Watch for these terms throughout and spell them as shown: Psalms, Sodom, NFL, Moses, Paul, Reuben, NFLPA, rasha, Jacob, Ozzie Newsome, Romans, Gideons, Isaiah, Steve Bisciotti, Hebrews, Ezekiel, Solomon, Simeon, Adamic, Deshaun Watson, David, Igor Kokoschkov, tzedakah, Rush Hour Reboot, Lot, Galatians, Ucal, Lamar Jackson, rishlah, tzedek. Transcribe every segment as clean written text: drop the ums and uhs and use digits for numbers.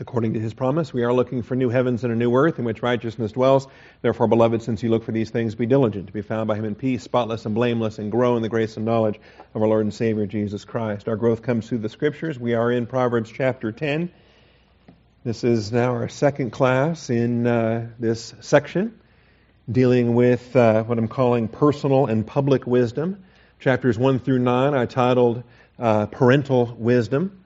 according to his promise. We are looking for new heavens and a new earth in which righteousness dwells. Therefore, beloved, since you look for these things, be diligent to be found by him in peace, spotless and blameless, and grow in the grace and knowledge of our Lord and Savior, Jesus Christ. Our growth comes through the Scriptures. We are in Proverbs chapter 10. This is now our second class in this section, dealing with what I'm calling personal and public wisdom. Chapters 1 through 9 I titled Parental Wisdom.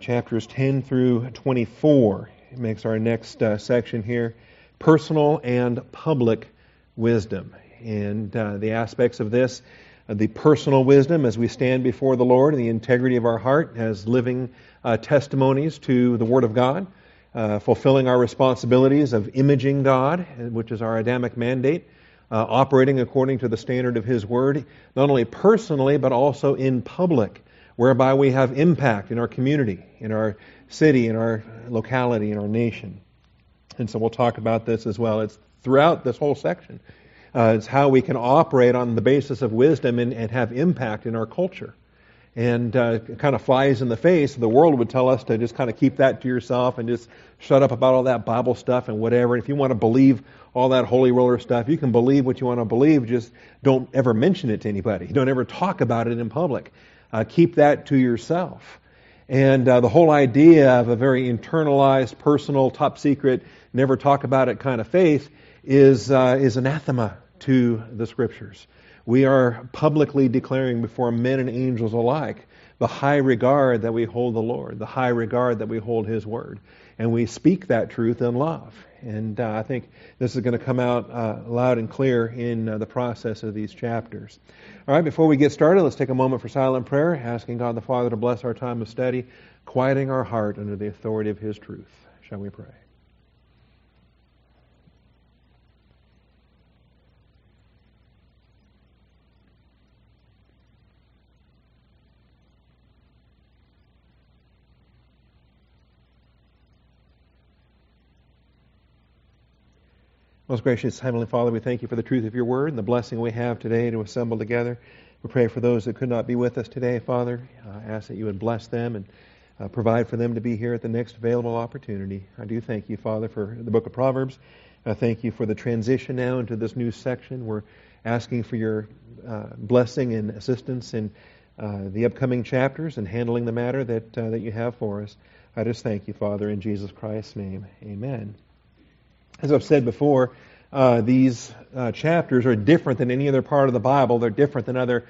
Chapters 10 through 24 makes our next section here, Personal and Public Wisdom. And the aspects of this, the personal wisdom as we stand before the Lord and the integrity of our heart as living testimonies to the Word of God, fulfilling our responsibilities of imaging God, which is our Adamic mandate, operating according to the standard of His Word, not only personally but also in public, whereby we have impact in our community, in our city, in our locality, in our nation. And so we'll talk about this as well. It's throughout this whole section. It's how we can operate on the basis of wisdom and have impact in our culture. And it kind of flies in the face. The world would tell us to just kind of keep that to yourself and just shut up about all that Bible stuff and whatever. And if you want to believe all that holy roller stuff, you can believe what you want to believe. Just don't ever mention it to anybody. Don't ever talk about it in public. Keep that to yourself. And the whole idea of a very internalized, personal, top-secret, never-talk-about-it kind of faith is anathema to the Scriptures. We are publicly declaring before men and angels alike the high regard that we hold the Lord, the high regard that we hold His Word. And we speak that truth in love. And I think this is going to come out loud and clear in the process of these chapters. All right, before we get started, let's take a moment for silent prayer, asking God the Father to bless our time of study, quieting our heart under the authority of His truth. Shall we pray? Most gracious Heavenly Father, we thank you for the truth of your word and the blessing we have today to assemble together. We pray for those that could not be with us today, Father. I ask that you would bless them and provide for them to be here at the next available opportunity. I do thank you, Father, for the book of Proverbs. I thank you for the transition now into this new section. We're asking for your blessing and assistance in the upcoming chapters and handling the matter that you have for us. I just thank you, Father, in Jesus Christ's name. Amen. As I've said before, these chapters are different than any other part of the Bible. They're different than other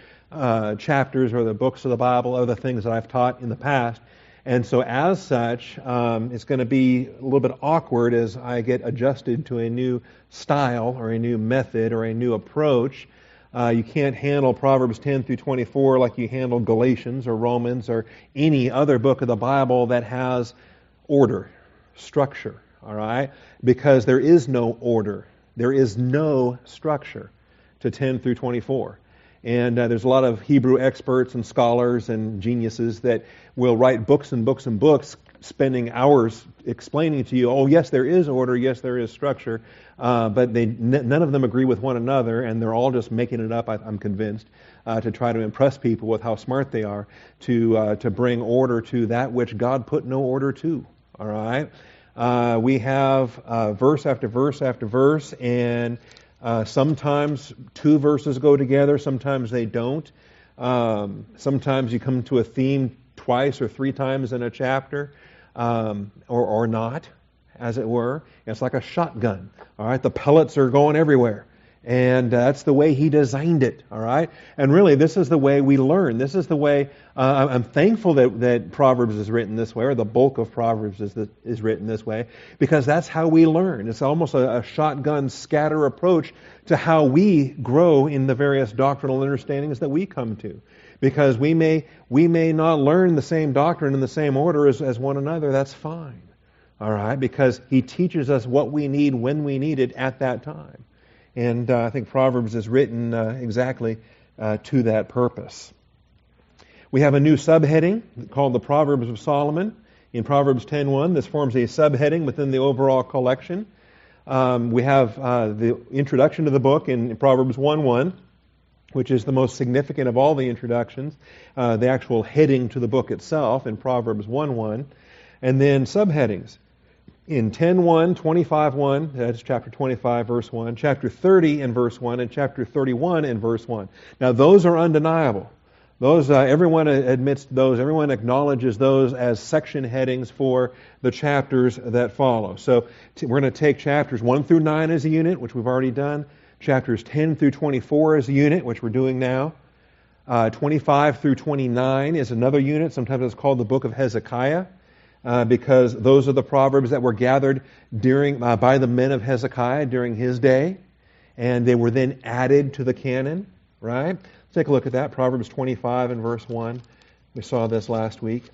chapters or the books of the Bible, other things that I've taught in the past. And so as such, it's going to be a little bit awkward as I get adjusted to a new style or a new method or a new approach. You can't handle Proverbs 10 through 24 like you handle Galatians or Romans or any other book of the Bible that has order, structure. All right? Because there is no order. There is no structure to 10 through 24. And there's a lot of Hebrew experts and scholars and geniuses that will write books and books and books, spending hours explaining to you, oh, yes, there is order, yes, there is structure, but none of them agree with one another, and they're all just making it up, I'm convinced, to try to impress people with how smart they are to bring order to that which God put no order to. All right? We have verse after verse after verse, and sometimes two verses go together, sometimes they don't. Sometimes you come to a theme twice or three times in a chapter, or not, as it were. It's like a shotgun. All right, the pellets are going everywhere. And that's the way He designed it, all right? And really, this is the way we learn. This is the way, I'm thankful that Proverbs is written this way, or the bulk of Proverbs is written this way, because that's how we learn. It's almost a shotgun scatter approach to how we grow in the various doctrinal understandings that we come to. Because we may not learn the same doctrine in the same order as one another. That's fine, all right? Because He teaches us what we need when we need it at that time. And I think Proverbs is written exactly to that purpose. We have a new subheading called the Proverbs of Solomon. In Proverbs 10:1, this forms a subheading within the overall collection. We have the introduction to the book in Proverbs 1:1, which is the most significant of all the introductions, the actual heading to the book itself in Proverbs 1:1. And then subheadings. In 10:1, 25:1, that's chapter 25, verse 1, chapter 30 and verse 1, and chapter 31 and verse 1. Now those are undeniable. Those, everyone admits those, everyone acknowledges those as section headings for the chapters that follow. So we're going to take chapters 1 through 9 as a unit, which we've already done. Chapters 10 through 24 as a unit, which we're doing now. 25 through 29 is another unit. Sometimes it's called the Book of Hezekiah. Because those are the proverbs that were gathered during by the men of Hezekiah during his day, and they were then added to the canon, right? Let's take a look at that. Proverbs 25 and verse 1. We saw this last week.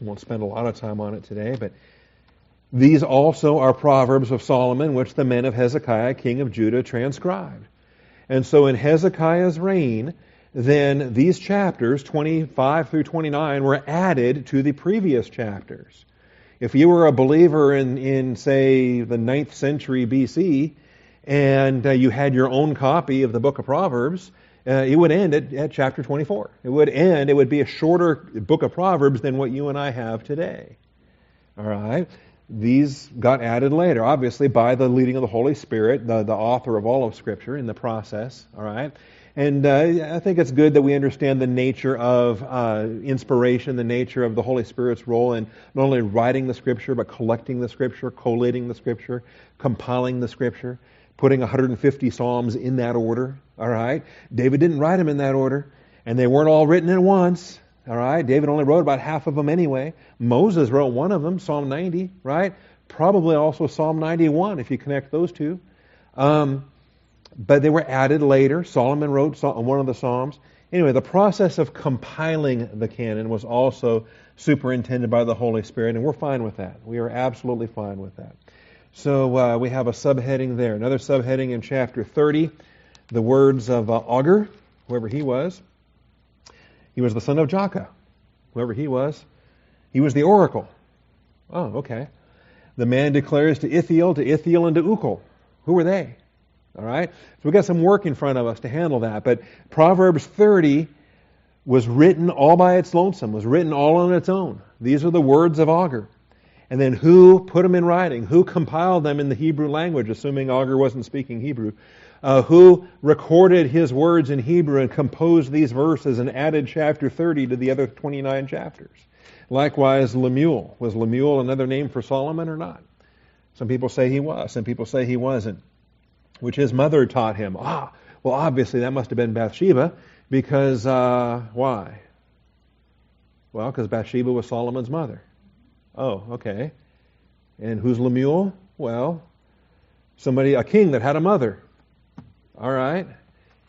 We won't spend a lot of time on it today, but these also are proverbs of Solomon, which the men of Hezekiah, king of Judah, transcribed. And so in Hezekiah's reign, then these chapters, 25 through 29, were added to the previous chapters. If you were a believer in say, the 9th century BC, and you had your own copy of the book of Proverbs, it would end at chapter 24. It would be a shorter book of Proverbs than what you and I have today. All right? These got added later, obviously, by the leading of the Holy Spirit, the author of all of Scripture in the process. All right? And I think it's good that we understand the nature of inspiration, the nature of the Holy Spirit's role in not only writing the Scripture, but collecting the Scripture, collating the Scripture, compiling the Scripture, putting 150 Psalms in that order, all right? David didn't write them in that order, and they weren't all written at once, all right? David only wrote about half of them anyway. Moses wrote one of them, Psalm 90, right? Probably also Psalm 91, if you connect those two. But they were added later. Solomon wrote one of the Psalms. Anyway, the process of compiling the canon was also superintended by the Holy Spirit, and we're fine with that. We are absolutely fine with that. So we have a subheading there. Another subheading in chapter 30, the words of Agur, whoever he was. He was the son of Jacob, whoever he was. He was the oracle. Oh, okay. The man declares to Ithiel, and to Ucal. Who were they? All right? So we've got some work in front of us to handle that. But Proverbs 30 was written all by its lonesome, was written all on its own. These are the words of Agur. And then who put them in writing? Who compiled them in the Hebrew language, assuming Agur wasn't speaking Hebrew? Who recorded his words in Hebrew and composed these verses and added chapter 30 to the other 29 chapters? Likewise, Lemuel. Was Lemuel another name for Solomon or not? Some people say he was. Some people say he wasn't. Which his mother taught him. Well, obviously that must have been Bathsheba, because why? Well, because Bathsheba was Solomon's mother. Oh, okay. And who's Lemuel? Well, somebody, a king that had a mother. All right.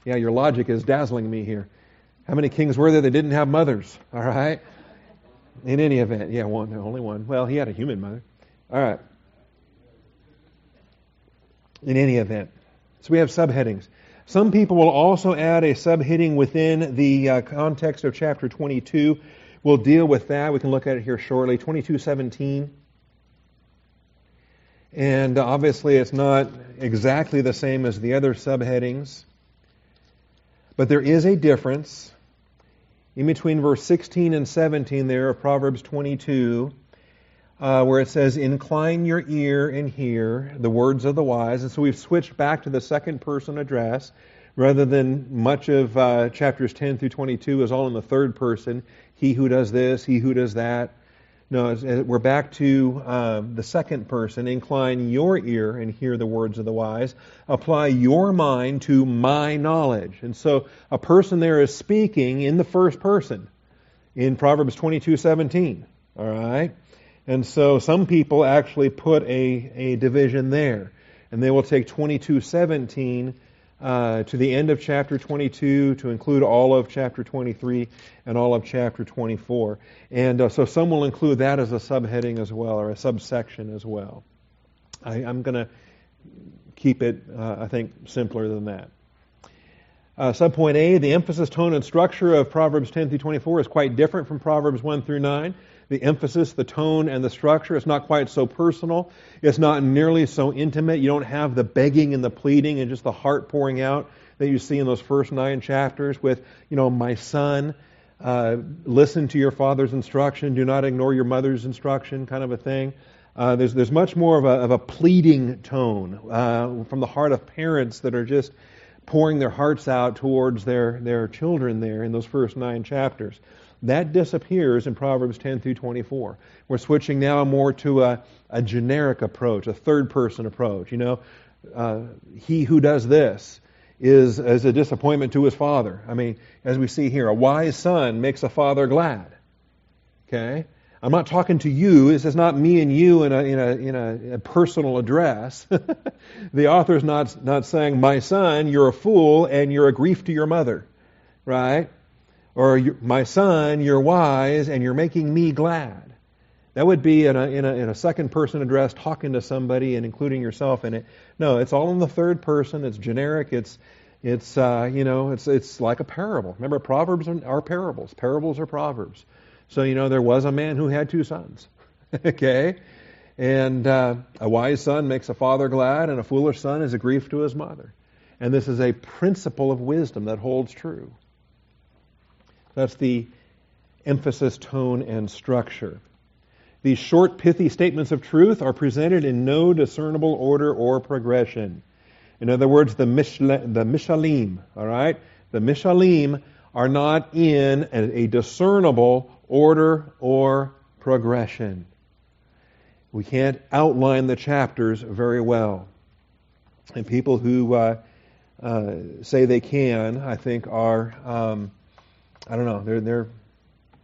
Yeah, your logic is dazzling me here. How many kings were there that didn't have mothers? All right. In any event, yeah, one, only one. Well, he had a human mother. All right. In any event. So we have subheadings. Some people will also add a subheading within the context of chapter 22. We'll deal with that. We can look at it here shortly. 22:17. And obviously it's not exactly the same as the other subheadings. But there is a difference. In between verse 16 and 17 there of Proverbs 22... where it says, incline your ear and hear the words of the wise. And so we've switched back to the second person address. Rather than much of chapters 10 through 22 is all in the third person. He who does this, he who does that. No, we're back to the second person. Incline your ear and hear the words of the wise. Apply your mind to my knowledge. And so a person there is speaking in the first person in Proverbs 22:17. All right? And so some people actually put a division there. And they will take 22:17 to the end of chapter 22 to include all of chapter 23 and all of chapter 24. And so some will include that as a subheading as well, or a subsection as well. I'm going to keep it, I think, simpler than that. Subpoint A, the emphasis, tone, and structure of Proverbs 10 through 24 is quite different from Proverbs 1 through 9. The emphasis, the tone, and the structure. It's not quite so personal. It's not nearly so intimate. You don't have the begging and the pleading and just the heart pouring out that you see in those first 9 chapters with, you know, my son, listen to your father's instruction, do not ignore your mother's instruction, kind of a thing. There's much more of a pleading tone from the heart of parents that are just pouring their hearts out towards their children there in those first 9 chapters. That disappears in Proverbs 10 through 24. We're switching now more to a generic approach, a third-person approach. You know, he who does this is a disappointment to his father. I mean, as we see here, a wise son makes a father glad. Okay? I'm not talking to you. This is not me and you in a personal address. The author's not saying, my son, you're a fool and you're a grief to your mother, right? Or my son, you're wise and you're making me glad. That would be in a second person address, talking to somebody and including yourself in it. No, it's all in the third person. It's generic. It's like a parable. Remember, proverbs are parables. Parables are proverbs. So, you know, there was a man who had 2 sons, okay? And a wise son makes a father glad, and a foolish son is a grief to his mother. And this is a principle of wisdom that holds true. That's the emphasis, tone, and structure. These short, pithy statements of truth are presented in no discernible order or progression. In other words, the Mishalim, all right? The Mishalim are not in a discernible order or progression. We can't outline the chapters very well. And people who say they can, I think, are... I don't know.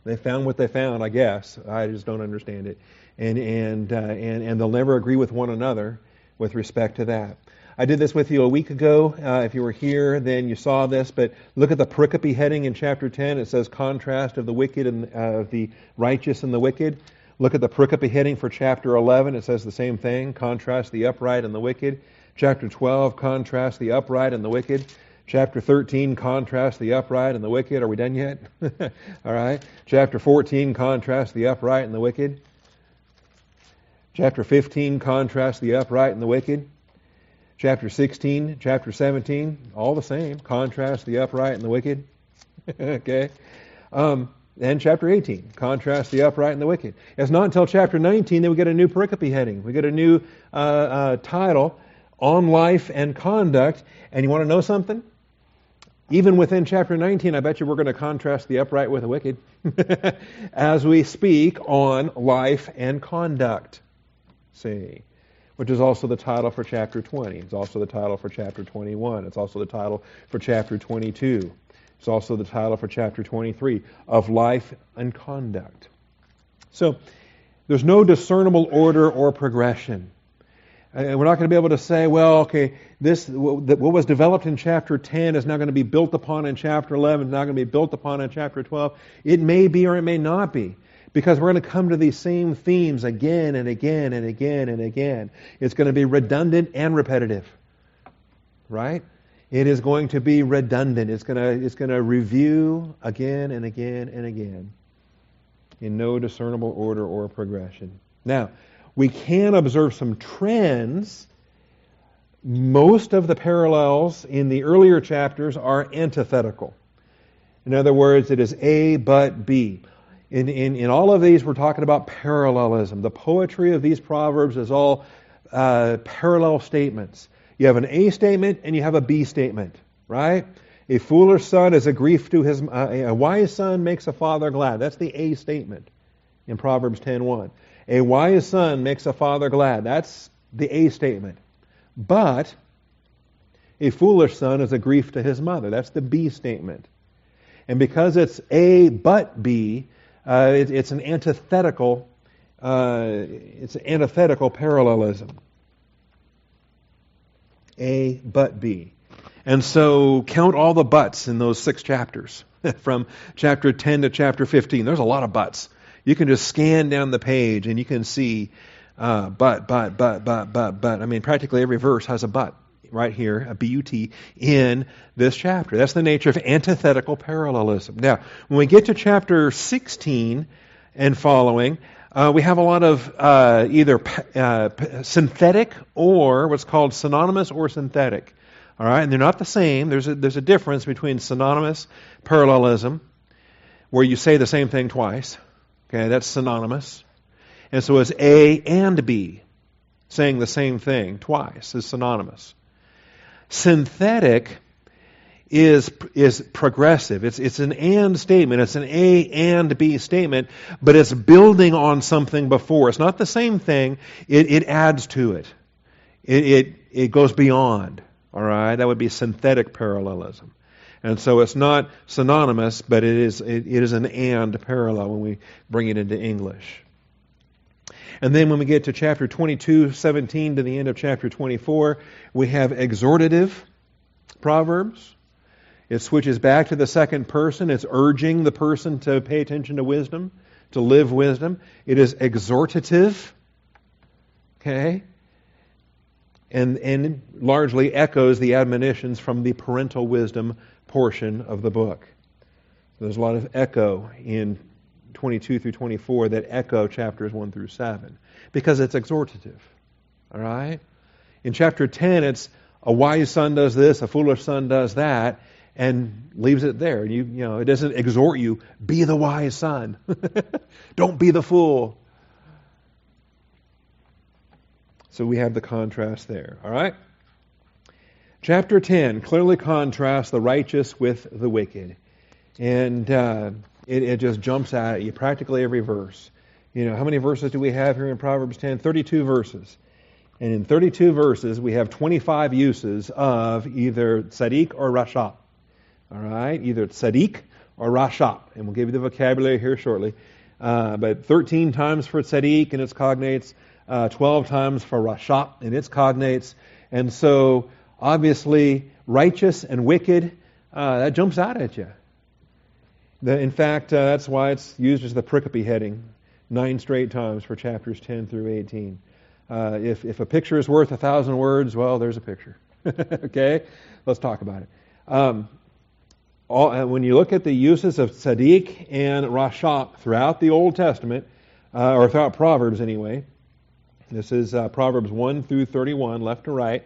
They found what they found, I guess. I just don't understand it, and they'll never agree with one another with respect to that. I did this with you a week ago. If you were here, then you saw this. But look at the pericope heading in chapter 10. It says contrast of the wicked and of the righteous and the wicked. Look at the pericope heading for chapter 11. It says the same thing. Contrast the upright and the wicked. Chapter 12. Contrast the upright and the wicked. Chapter 13, contrast the upright and the wicked. Are we done yet? All right. Chapter 14, contrast the upright and the wicked. Chapter 15, contrast the upright and the wicked. Chapter 16, chapter 17, all the same. Contrast the upright and the wicked. Okay. And chapter 18, contrast the upright and the wicked. It's not until chapter 19 that we get a new pericope heading. We get a new title on life and conduct. And you want to know something? Even within chapter 19, I bet you we're going to contrast the upright with the wicked as we speak on life and conduct, see, which is also the title for chapter 20. It's also the title for chapter 21. It's also the title for chapter 22. It's also the title for chapter 23 of life and conduct. So there's no discernible order or progression. And we're not going to be able to say, well, okay, what was developed in chapter 10 is now going to be built upon in chapter 11, is now going to be built upon in chapter 12. It may be or it may not be, because we're going to come to these same themes again and again and again and again. It's going to be redundant and repetitive, right? It is going to be redundant. It's going to review again and again and again in no discernible order or progression. Now, we can observe some trends. Most of the parallels in the earlier chapters are antithetical. In other words, it is A but B. In all of these, we're talking about parallelism. The poetry of these proverbs is all parallel statements. You have an A statement and you have a B statement, right? A foolish son is a grief to his... a wise son makes a father glad. That's the A statement in Proverbs 10:1. A wise son makes a father glad. That's the A statement. But a foolish son is a grief to his mother. That's the B statement. And because it's A but B, it's an antithetical. It's an antithetical parallelism. A but B. And so count all the buts in those 6 chapters from chapter 10 to chapter 15. There's a lot of buts. You can just scan down the page and you can see but. I mean, practically every verse has a but right here, a B-U-T, in this chapter. That's the nature of antithetical parallelism. Now, when we get to chapter 16 and following, we have a lot of either synthetic or what's called synonymous or synthetic. All right, and they're not the same. There's a difference between synonymous parallelism, where you say the same thing twice. Okay, that's synonymous. And so it's A and B. Saying the same thing twice is synonymous. Synthetic is progressive. It's an and statement. It's an A and B statement, but it's building on something before. It's not the same thing. It adds to it. It goes beyond. All right? That would be synthetic parallelism. And so it's not synonymous, but it is an and parallel when we bring it into English. And then when we get to chapter 22, 17 to the end of chapter 24, we have exhortative proverbs. It switches back to the second person. It's urging the person to pay attention to wisdom, to live wisdom. It is exhortative, okay? And largely echoes the admonitions from the parental wisdom portion of the book. So there's a lot of echo in 22 through 24 that echo chapters 1 through 7 because it's exhortative. All right? In chapter 10, it's a wise son does this, a foolish son does that, and leaves it there. You know, it doesn't exhort you, be the wise son. Don't be the fool. So we have the contrast there. All right? Chapter 10 clearly contrasts the righteous with the wicked. And it just jumps out at you, practically every verse. You know, how many verses do we have here in Proverbs 10? 32 verses. And in 32 verses, we have 25 uses of either tzaddik or rasha. All right? Either tzaddik or rasha. And we'll give you the vocabulary here shortly. But 13 times for tzaddik and its cognates, 12 times for rasha and its cognates. And so, obviously, righteous and wicked, that jumps out at you. In fact, that's why it's used as the pericope heading 9 straight times for chapters 10 through 18. If a picture is worth 1,000 words, well, there's a picture. Okay? Let's talk about it. When you look at the uses of tzaddik and rasha throughout the Old Testament, or throughout Proverbs anyway, this is Proverbs 1 through 31, left to right.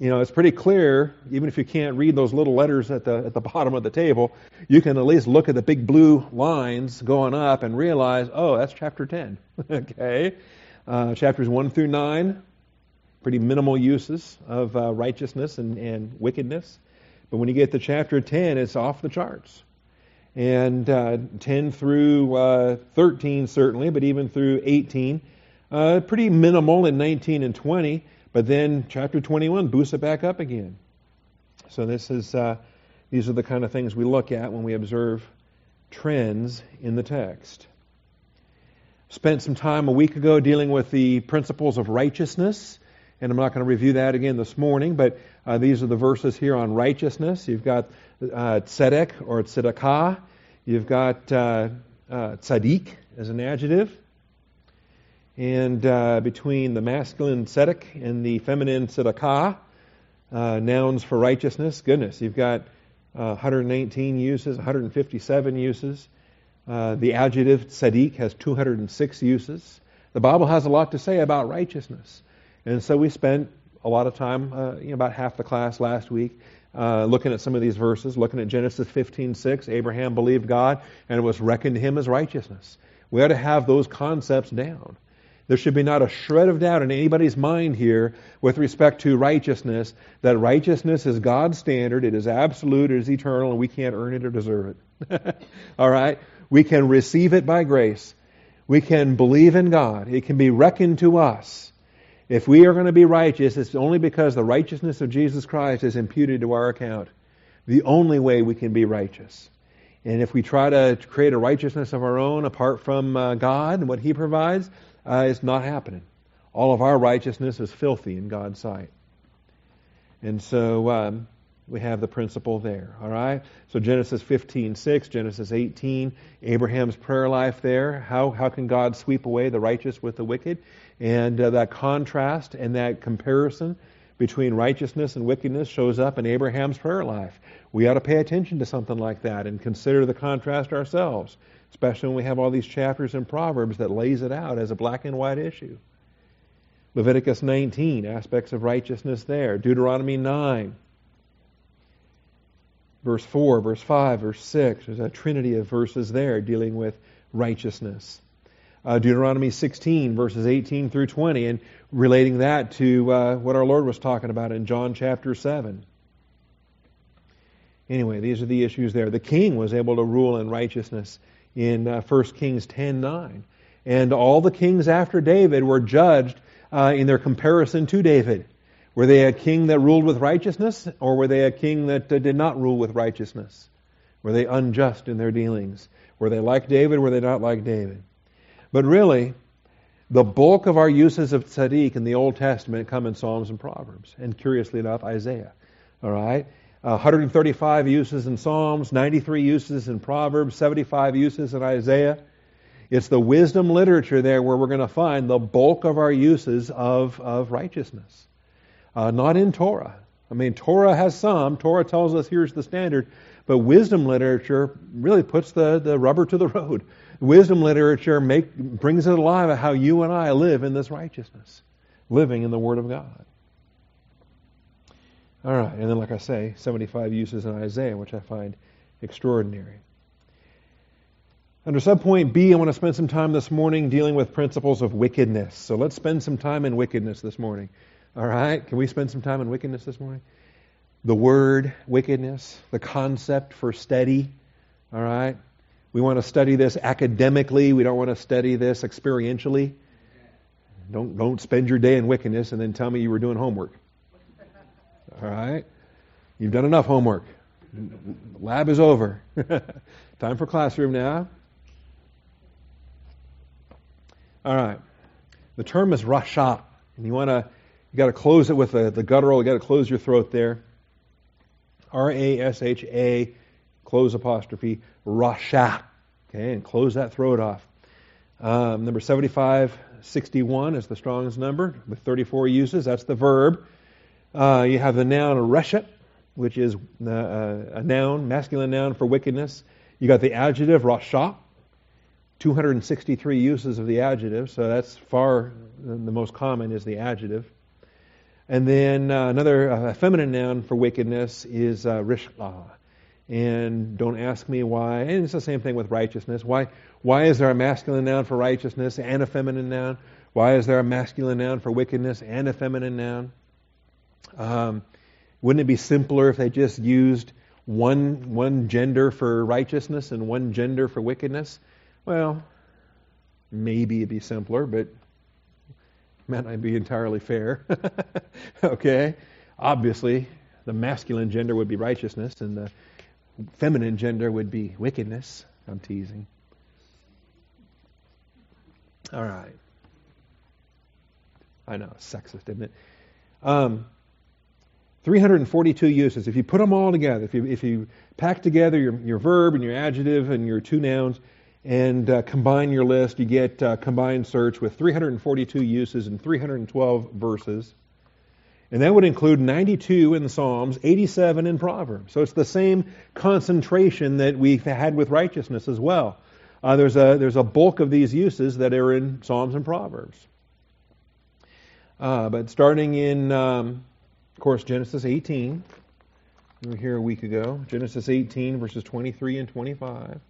You know, it's pretty clear, even if you can't read those little letters at the bottom of the table, you can at least look at the big blue lines going up and realize, oh, that's chapter 10. Okay? Chapters 1 through 9, pretty minimal uses of righteousness and wickedness. But when you get to chapter 10, it's off the charts. And 10 through 13, certainly, but even through 18, pretty minimal in 19 and 20. But then chapter 21 boosts it back up again. So these are the kind of things we look at when we observe trends in the text. Spent some time a week ago dealing with the principles of righteousness, and I'm not going to review that again this morning, but these are the verses here on righteousness. You've got tzedek or tzedakah. You've got tzaddik as an adjective. And between the masculine tzedek and the feminine tzedakah, nouns for righteousness, goodness, you've got 119 uses, 157 uses. The adjective tzaddik has 206 uses. The Bible has a lot to say about righteousness. And so we spent a lot of time, about half the class last week, looking at some of these verses, looking at Genesis 15:6, Abraham believed God, and it was reckoned to him as righteousness. We ought to have those concepts down. There should be not a shred of doubt in anybody's mind here with respect to righteousness, that righteousness is God's standard, it is absolute, it is eternal, and we can't earn it or deserve it. All right? We can receive it by grace. We can believe in God. It can be reckoned to us. If we are going to be righteous, it's only because the righteousness of Jesus Christ is imputed to our account. The only way we can be righteous. And if we try to create a righteousness of our own apart from God and what He provides, it's not happening. All of our righteousness is filthy in God's sight. And so we have the principle there, all right? So Genesis 15:6, Genesis 18, Abraham's prayer life there. How can God sweep away the righteous with the wicked? And that contrast and that comparison between righteousness and wickedness shows up in Abraham's prayer life. We ought to pay attention to something like that and consider the contrast ourselves, especially when we have all these chapters in Proverbs that lays it out as a black and white issue. Leviticus 19, aspects of righteousness there. Deuteronomy 9. verse 4, verse 5, verse 6. There's a trinity of verses there dealing with righteousness. Deuteronomy 16, verses 18 through 20, and relating that to what our Lord was talking about in John chapter 7. Anyway, these are the issues there. The king was able to rule in righteousness in 1 Kings 10:9. And all the kings after David were judged in their comparison to David. Were they a king that ruled with righteousness, or were they a king that did not rule with righteousness? Were they unjust in their dealings? Were they like David? Were they not like David? But really, the bulk of our uses of tzaddik in the Old Testament come in Psalms and Proverbs, and curiously enough, Isaiah. All right? 135 uses in Psalms, 93 uses in Proverbs, 75 uses in Isaiah. It's the wisdom literature there where we're going to find the bulk of our uses of righteousness. Not in Torah. I mean, Torah has some. Torah tells us here's the standard. But wisdom literature really puts the rubber to the road. Wisdom literature brings it alive how you and I live in this righteousness, living in the Word of God. All right, and then like I say, 75 uses in Isaiah, which I find extraordinary. Under subpoint B, I want to spend some time this morning dealing with principles of wickedness. So let's spend some time in wickedness this morning. All right, can we spend some time in wickedness this morning? The word wickedness, the concept for study, all right? We want to study this academically. We don't want to study this experientially. Don't spend your day in wickedness and then tell me you were doing homework. All right? You've done enough homework. Lab is over. Time for classroom now. All right. The term is rasha. And you got to close it with the guttural. You got to close your throat there. R-A-S-H-A. Close apostrophe, rasha. Okay, and close that throat off. Number 7561 is the Strong's number with 34 uses. That's the verb. You have the noun reshet, which is a noun, masculine noun for wickedness. You got the adjective rasha, 263 uses of the adjective. So that's far the most common is the adjective. And then another feminine noun for wickedness is rishlah. And don't ask me why. And it's the same thing with righteousness. Why is there a masculine noun for righteousness and a feminine noun? Why is there a masculine noun for wickedness and a feminine noun? Wouldn't it be simpler if they just used one gender for righteousness and one gender for wickedness? Well, maybe it'd be simpler, but might not be entirely fair. Okay? Obviously, the masculine gender would be righteousness and the feminine gender would be wickedness. I'm teasing. All right. I know, it's sexist, isn't it? 342 uses. If you put them all together, if you pack together your verb and your adjective and your two nouns and combine your list, you get combined search with 342 uses and 312 verses. And that would include 92 in the Psalms, 87 in Proverbs. So it's the same concentration that we've had with righteousness as well. There's a bulk of these uses that are in Psalms and Proverbs. But starting in, of course, Genesis 18. We were here a week ago. Genesis 18, verses 23 and 25.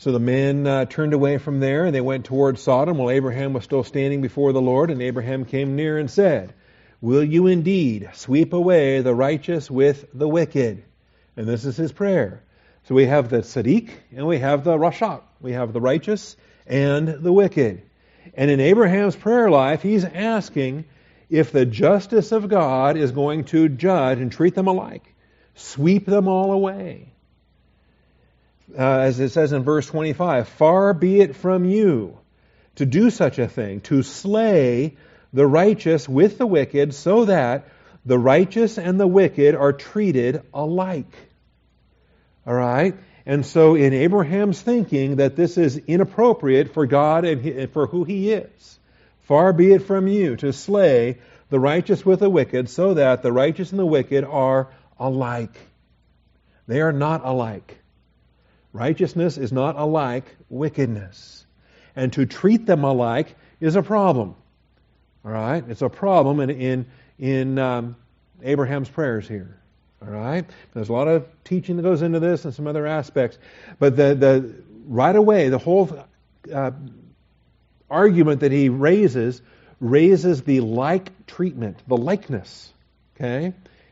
So the men turned away from there, and they went toward Sodom while Abraham was still standing before the Lord. And Abraham came near and said, "Will you indeed sweep away the righteous with the wicked?" And this is his prayer. So we have the tzaddik, and we have the rasha. We have the righteous and the wicked. And in Abraham's prayer life, he's asking if the justice of God is going to judge and treat them alike. Sweep them all away. As it says in verse 25, "Far be it from you to do such a thing, to slay the righteous with the wicked, so that the righteous and the wicked are treated alike." All right? And so in Abraham's thinking that this is inappropriate for God and for who He is. "Far be it from you to slay the righteous with the wicked, so that the righteous and the wicked are alike." They are not alike. Righteousness is not alike wickedness. And to treat them alike is a problem. All right? It's a problem in Abraham's prayers here. All right? There's a lot of teaching that goes into this and some other aspects. But the right away, the whole argument that he raises the like treatment, the likeness. Okay?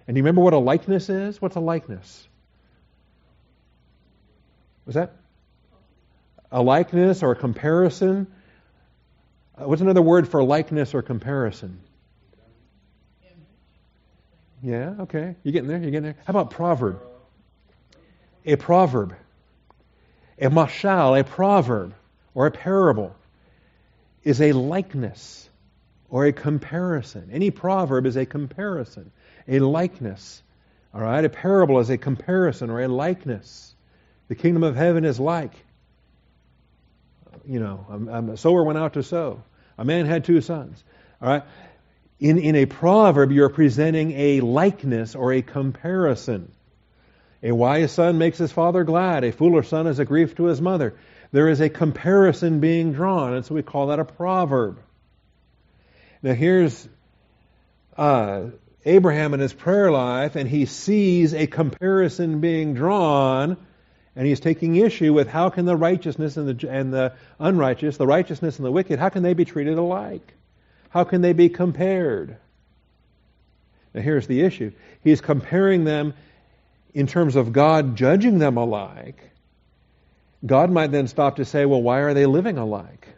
And do you remember what a likeness is? What's a likeness? Was that a likeness or a comparison? What's another word for likeness or comparison? Yeah, okay. You're getting there. How about proverb? A proverb. A mashal, a proverb, or a parable is a likeness or a comparison. Any proverb is a comparison, a likeness. All right? A parable is a comparison or a likeness. The kingdom of heaven is like. You know, a sower went out to sow. A man had two sons. All right? In a proverb, you're presenting a likeness or a comparison. A wise son makes his father glad. A foolish son is a grief to his mother. There is a comparison being drawn, and so we call that a proverb. Now here's Abraham in his prayer life, and he sees a comparison being drawn. And he's taking issue with how can the righteousness and the unrighteous, the righteousness and the wicked, how can they be treated alike? How can they be compared? Now here's the issue. He's comparing them in terms of God judging them alike. God might then stop to say, well, why are they living alike?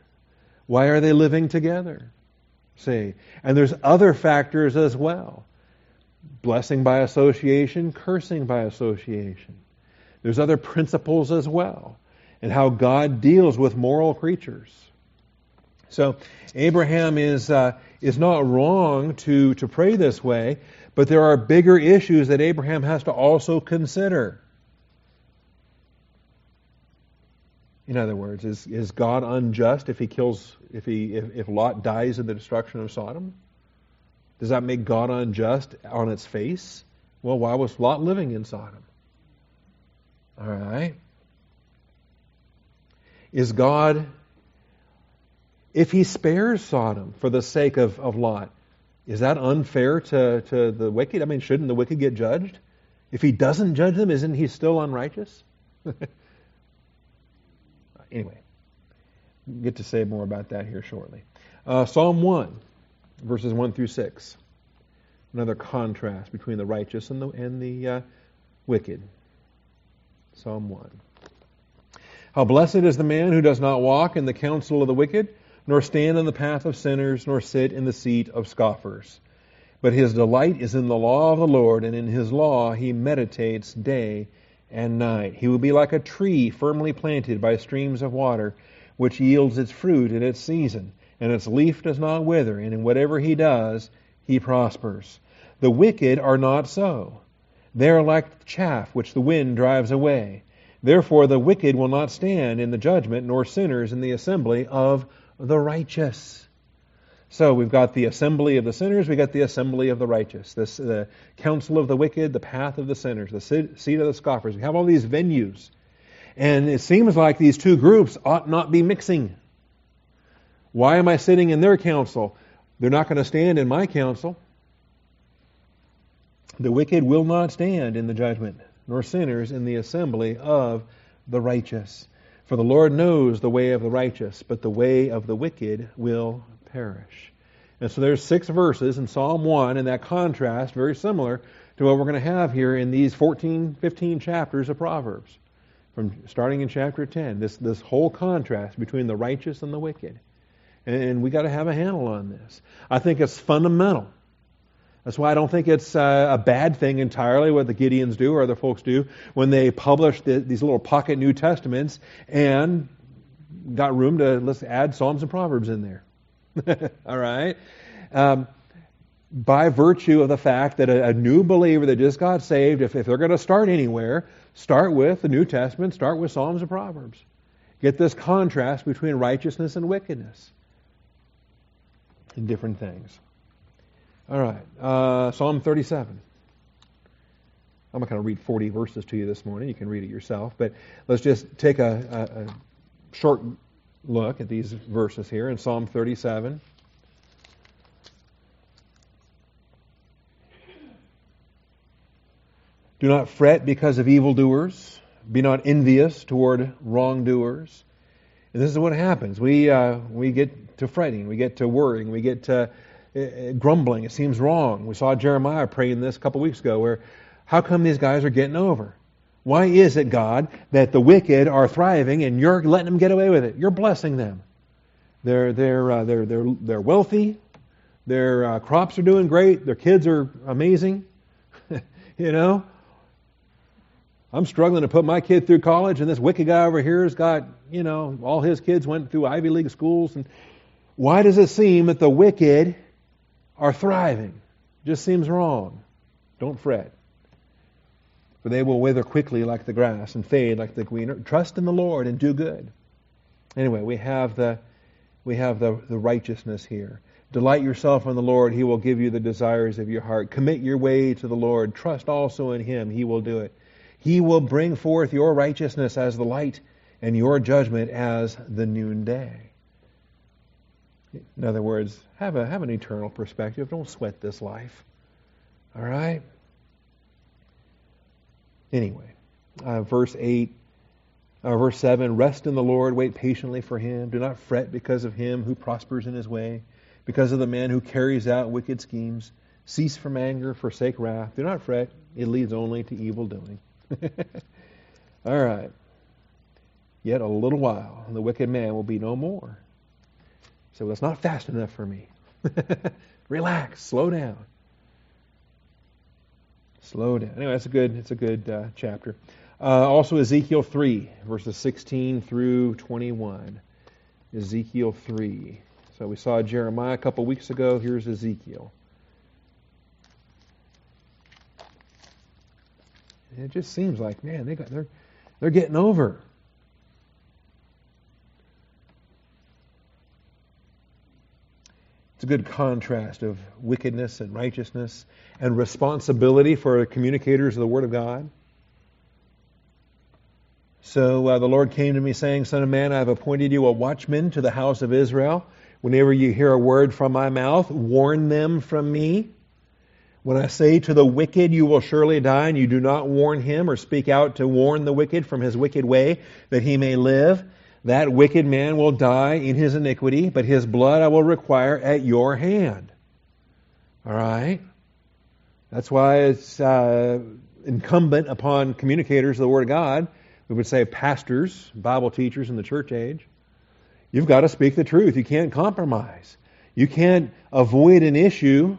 Why are they living together? See? And there's other factors as well. Blessing by association, cursing by association. There's other principles as well, and how God deals with moral creatures. So Abraham is not wrong to pray this way, but there are bigger issues that Abraham has to also consider. In other words, is God unjust if Lot dies in the destruction of Sodom? Does that make God unjust on its face? Well, why was Lot living in Sodom? All right. Is God, if he spares Sodom for the sake of Lot, is that unfair to the wicked? I mean, shouldn't the wicked get judged? If he doesn't judge them, isn't he still unrighteous? Anyway, we'll get to say more about that here shortly. Psalm 1, verses 1 through 6. Another contrast between the righteous and the wicked. Psalm 1. How blessed is the man who does not walk in the counsel of the wicked, nor stand in the path of sinners, nor sit in the seat of scoffers. But his delight is in the law of the Lord, and in his law he meditates day and night. He will be like a tree firmly planted by streams of water, which yields its fruit in its season, and its leaf does not wither, and in whatever he does, he prospers. The wicked are not so. They are like chaff which the wind drives away. Therefore the wicked will not stand in the judgment, nor sinners in the assembly of the righteous. So we've got the assembly of the sinners, we've got the assembly of the righteous, the counsel of the wicked, the path of the sinners, the seat of the scoffers. We have all these venues. And it seems like these two groups ought not be mixing. Why am I sitting in their counsel? They're not going to stand in my counsel. The wicked will not stand in the judgment, nor sinners in the assembly of the righteous. For the Lord knows the way of the righteous, but the way of the wicked will perish. And so there's 6 verses in Psalm 1, and that contrast very similar to what we're going to have here in these 14, 15 chapters of Proverbs. From starting in chapter 10, this whole contrast between the righteous and the wicked. And we got to have a handle on this. I think it's fundamental. That's why I don't think it's a bad thing entirely what the Gideons do or other folks do when they publish these little pocket New Testaments and got room to let's add Psalms and Proverbs in there. All right? By virtue of the fact that a new believer that just got saved, if they're going to start anywhere, start with the New Testament, start with Psalms and Proverbs. Get this contrast between righteousness and wickedness and different things. All right, Psalm 37. I'm not going to read 40 verses to you this morning. You can read it yourself. But let's just take a short look at these verses here in Psalm 37. Do not fret because of evildoers. Be not envious toward wrongdoers. And this is what happens. We get to fretting. We get to worrying. We get to grumbling. It seems wrong. We saw Jeremiah praying this a couple weeks ago, where how come these guys are getting over? Why is it, God, that the wicked are thriving and you're letting them get away with it? You're blessing them. They're wealthy. Their crops are doing great. Their kids are amazing. You know, I'm struggling to put my kid through college, and this wicked guy over here has got, you know, all his kids went through Ivy League schools. And why does it seem that the wicked are thriving? Just seems wrong. Don't fret. For they will wither quickly like the grass and fade like the green. Trust in the Lord and do good. Anyway, we have the righteousness here. Delight yourself in the Lord. He will give you the desires of your heart. Commit your way to the Lord. Trust also in Him. He will do it. He will bring forth your righteousness as the light and your judgment as the noonday. In other words, have an eternal perspective. Don't sweat this life. All right? Anyway, verse 7, rest in the Lord, wait patiently for Him. Do not fret because of him who prospers in his way, because of the man who carries out wicked schemes. Cease from anger, forsake wrath. Do not fret, it leads only to evil doing. All right. Yet a little while, and the wicked man will be no more. So that's not fast enough for me. Relax, slow down. Slow down. Anyway, it's a good chapter. Also Ezekiel 3, verses 16 through 21. Ezekiel 3. So we saw Jeremiah a couple weeks ago. Here's Ezekiel. And it just seems like, man, they're getting over. It's a good contrast of wickedness and righteousness and responsibility for communicators of the Word of God. So the Lord came to me saying, Son of man, I have appointed you a watchman to the house of Israel. Whenever you hear a word from my mouth, warn them from me. When I say to the wicked, you will surely die, and you do not warn him or speak out to warn the wicked from his wicked way that he may live, that wicked man will die in his iniquity, but his blood I will require at your hand. All right? That's why it's incumbent upon communicators of the Word of God, we would say pastors, Bible teachers in the church age, you've got to speak the truth. You can't compromise. You can't avoid an issue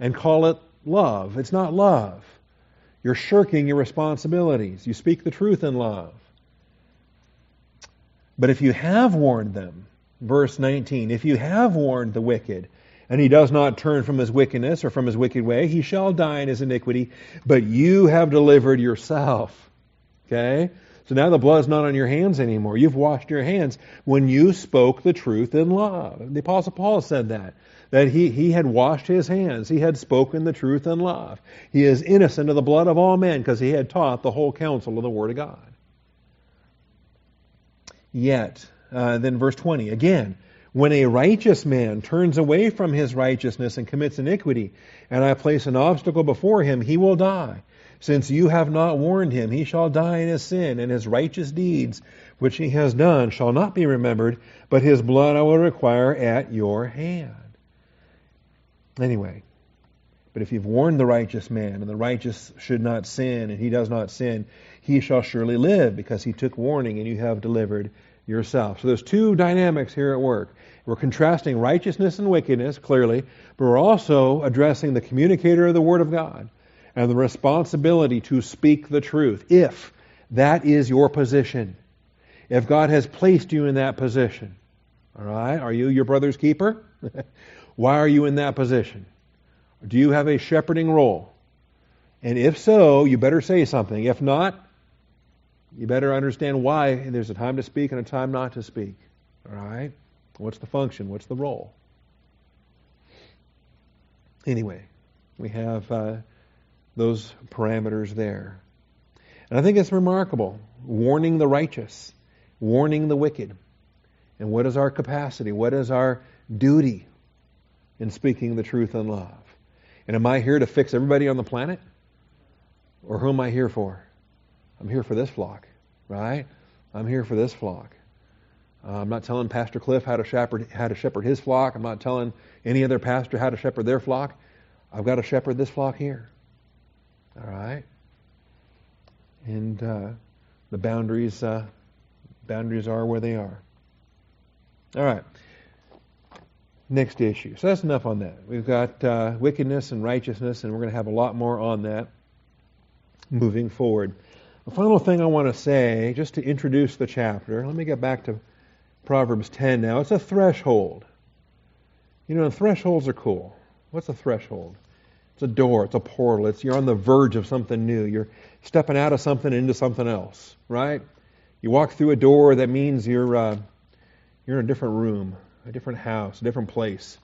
and call it love. It's not love. You're shirking your responsibilities. You speak the truth in love. But if you have warned them, verse 19, if you have warned the wicked, and he does not turn from his wickedness or from his wicked way, he shall die in his iniquity, but you have delivered yourself. Okay? So now the blood's not on your hands anymore. You've washed your hands when you spoke the truth in love. The Apostle Paul said that he had washed his hands. He had spoken the truth in love. He is innocent of the blood of all men because he had taught the whole counsel of the Word of God. Yet, then verse 20, again, when a righteous man turns away from his righteousness and commits iniquity, and I place an obstacle before him, he will die. Since you have not warned him, he shall die in his sin, and his righteous deeds which he has done shall not be remembered, but his blood I will require at your hand. Anyway, but if you've warned the righteous man, and the righteous should not sin, and he does not sin, he shall surely live, because he took warning, and you have delivered yourself. So there's two dynamics here at work. We're contrasting righteousness and wickedness, clearly, but we're also addressing the communicator of the Word of God and the responsibility to speak the truth, if that is your position. If God has placed you in that position, all right? Are you your brother's keeper? Why are you in that position? Do you have a shepherding role? And if so, you better say something. If not, you better understand why there's a time to speak and a time not to speak. All right? What's the function? What's the role? Anyway, we have those parameters there. And I think it's remarkable. Warning the righteous. Warning the wicked. And what is our capacity? What is our duty in speaking the truth in love? And am I here to fix everybody on the planet? Or who am I here for? I'm here for this flock, right? I'm here for this flock. I'm not telling Pastor Cliff how to shepherd his flock. I'm not telling any other pastor how to shepherd their flock. I've got to shepherd this flock here. All right? And the boundaries are where they are. All right. Next issue. So that's enough on that. We've got wickedness and righteousness, and we're going to have a lot more on that moving forward. The final thing I want to say, just to introduce the chapter, let me get back to Proverbs 10 now. It's a threshold. You know, and thresholds are cool. What's a threshold? It's a door. It's a portal. You're on the verge of something new. You're stepping out of something into something else, right? You walk through a door, that means you're in a different room, a different house, a different place.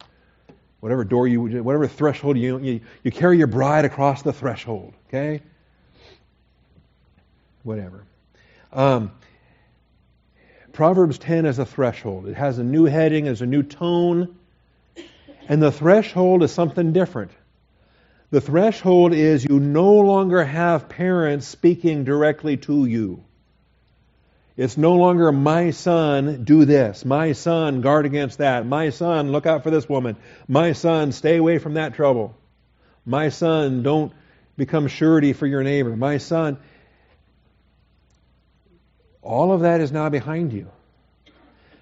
Whatever threshold you carry your bride across the threshold, okay? Whatever. Proverbs 10 is a threshold. It has a new heading, there's a new tone, and the threshold is something different. The threshold is you no longer have parents speaking directly to you. It's no longer my son, do this. My son, guard against that. My son, look out for this woman. My son, stay away from that trouble. My son, don't become surety for your neighbor. My son. All of that is now behind you.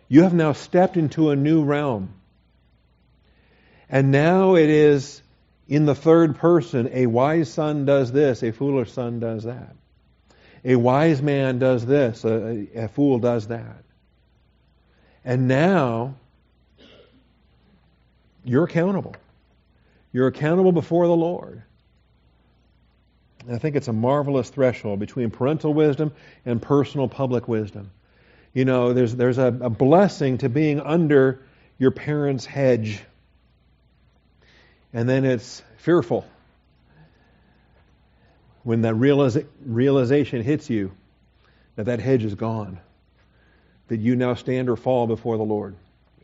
You have now stepped into a new realm. And now it is in the third person, a wise son does this, a foolish son does that. A wise man does this, a fool does that. And now, you're accountable. You're accountable before the Lord. And I think it's a marvelous threshold between parental wisdom and personal public wisdom. You know, there's a blessing to being under your parents' hedge. And then it's fearful when that realization hits you that hedge is gone, that you now stand or fall before the Lord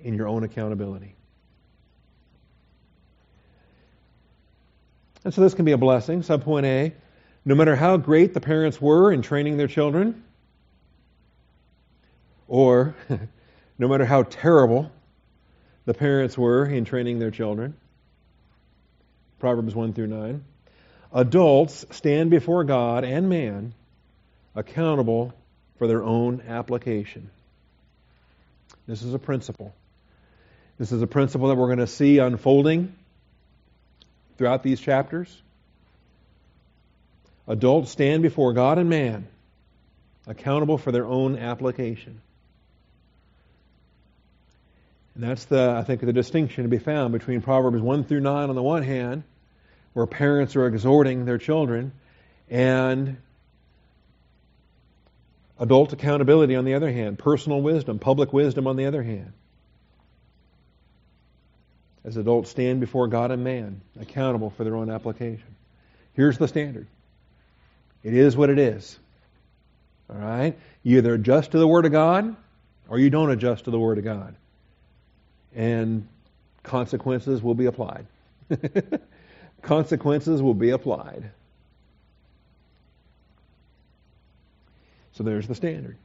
in your own accountability. And so this can be a blessing. Subpoint A, no matter how great the parents were in training their children, or no matter how terrible the parents were in training their children, Proverbs 1 through 9. Adults stand before God and man accountable for their own application. This is a principle. This is a principle that we're going to see unfolding throughout these chapters. Adults stand before God and man accountable for their own application. And that's the distinction to be found between Proverbs 1 through 9 on the one hand, where parents are exhorting their children, and adult accountability on the other hand, personal wisdom, public wisdom on the other hand. As adults stand before God and man, accountable for their own application. Here's the standard. It is what it is. All right? You either adjust to the Word of God, or you don't adjust to the Word of God. And consequences will be applied. Consequences will be applied. So there's the standard.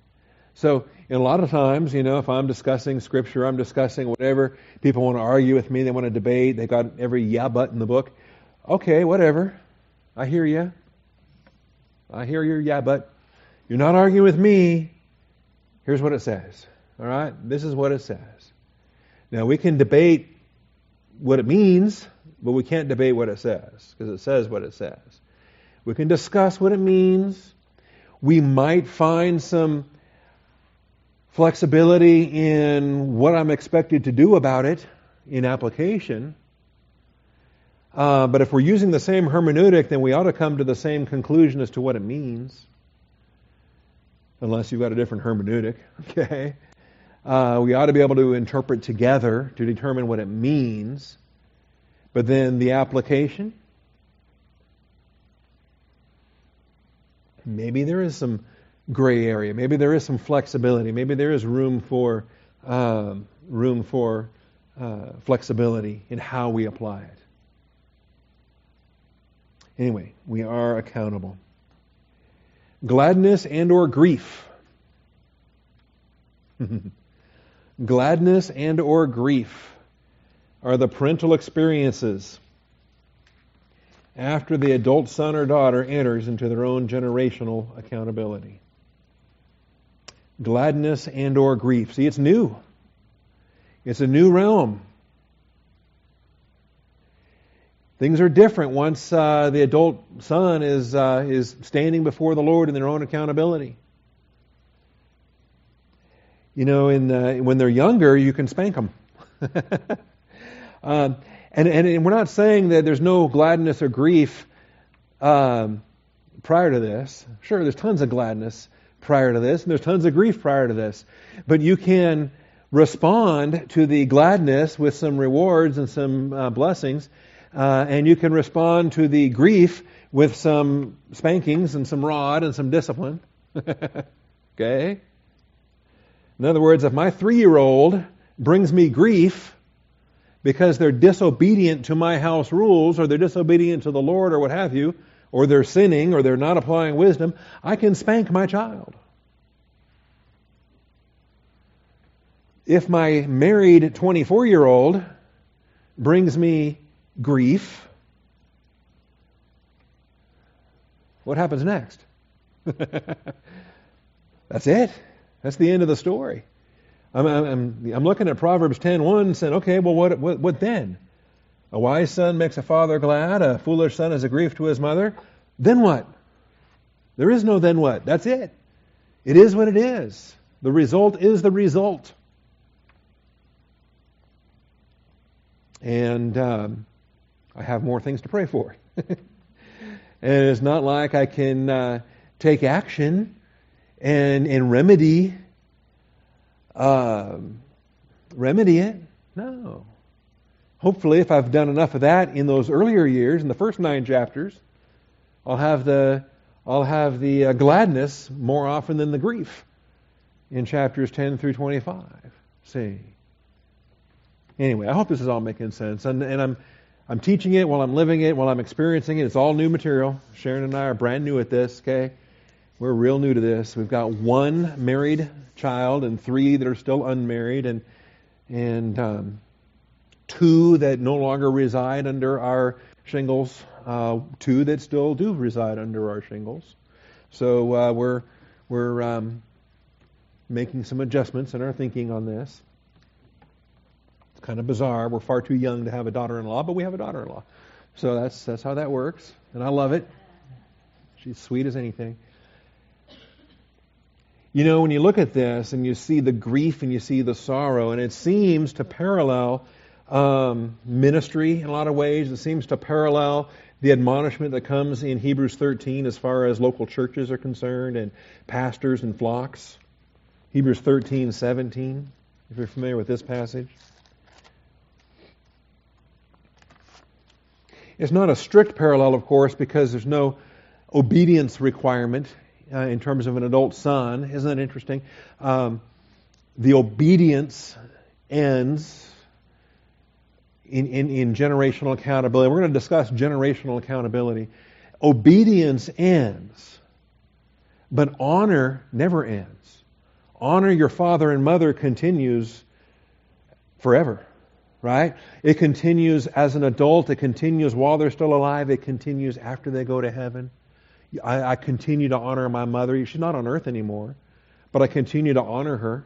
So, and a lot of times, you know, if I'm discussing Scripture, I'm discussing whatever, people want to argue with me, they want to debate, they've got every yeah but in the book. Okay, whatever. I hear you. I hear your yeah but. You're not arguing with me. Here's what it says. All right? This is what it says. Now, we can debate what it means, but we can't debate what it says, because it says what it says. We can discuss what it means. We might find some flexibility in what I'm expected to do about it in application. But if we're using the same hermeneutic, then we ought to come to the same conclusion as to what it means. Unless you've got a different hermeneutic, okay? We ought to be able to interpret together to determine what it means. But then the application? Maybe there is some gray area. Maybe there is some flexibility. Maybe there is room for flexibility in how we apply it. Anyway, we are accountable. Gladness and or grief. Gladness and or grief are the parental experiences after the adult son or daughter enters into their own generational accountability. Gladness and or grief. See, it's new. It's a new realm. Things are different once the adult son is standing before the Lord in their own accountability. You know, when they're younger, you can spank them. And we're not saying that there's no gladness or grief prior to this. Sure, there's tons of gladness prior to this, and there's tons of grief prior to this. But you can respond to the gladness with some rewards and some blessings. And you can respond to the grief with some spankings and some rod and some discipline. Okay? In other words, if my 3-year-old brings me grief because they're disobedient to my house rules, or they're disobedient to the Lord, or what have you, or they're sinning, or they're not applying wisdom, I can spank my child. If my married 24-year-old brings me grief, what happens next? That's it. That's the end of the story. I'm looking at Proverbs 10:1 saying, okay, well, what then? A wise son makes a father glad. A foolish son is a grief to his mother. Then what? There is no then what. That's it. It is what it is. The result is the result. And I have more things to pray for. And it's not like I can take action and remedy it. No. Hopefully, if I've done enough of that in those earlier years, in the first 9 chapters, I'll have the gladness more often than the grief in chapters 10 through 25. See. Anyway, I hope this is all making sense. And I'm teaching it while I'm living it, while I'm experiencing it. It's all new material. Sharon and I are brand new at this, okay? We're real new to this. We've got 1 married child and 3 that are still unmarried, and 2 that no longer reside under our shingles, 2 that still do reside under our shingles. So we're making some adjustments in our thinking on this. It's kind of bizarre. We're far too young to have a daughter-in-law, but we have a daughter-in-law. So that's how that works, and I love it. She's sweet as anything. You know, when you look at this and you see the grief and you see the sorrow, and it seems to parallel ministry in a lot of ways. It seems to parallel the admonishment that comes in Hebrews 13 as far as local churches are concerned and pastors and flocks. Hebrews 13:17, if you're familiar with this passage. It's not a strict parallel, of course, because there's no obedience requirement in terms of an adult son. Isn't that interesting? The obedience ends in generational accountability. We're going to discuss generational accountability. Obedience ends, but honor never ends. Honor your father and mother continues forever. Right? It continues as an adult. It continues while they're still alive. It continues after they go to heaven. I continue to honor my mother. She's not on earth anymore, but I continue to honor her,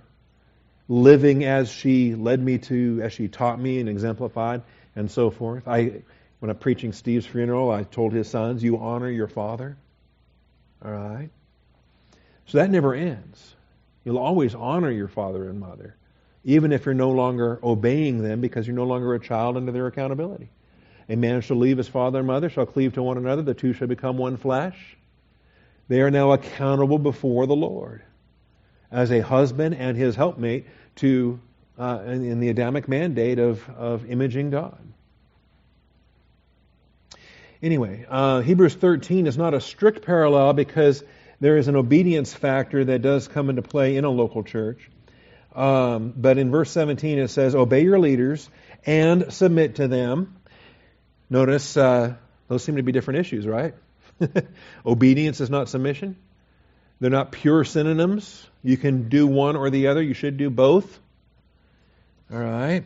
living as she led me to, as she taught me and exemplified, and so forth. When I'm preaching Steve's funeral, I told his sons, you honor your father. All right? So that never ends. You'll always honor your father and mother, even if you're no longer obeying them, because you're no longer a child under their accountability. A man shall leave his father and mother, shall cleave to one another, the two shall become one flesh. They are now accountable before the Lord as a husband and his helpmate to in the Adamic mandate of imaging God. Anyway, Hebrews 13 is not a strict parallel because there is an obedience factor that does come into play in a local church. But in verse 17 it says, obey your leaders and submit to them. Notice those seem to be different issues, right? Obedience is not submission. They're not pure synonyms. You can do one or the other. You should do both. All right.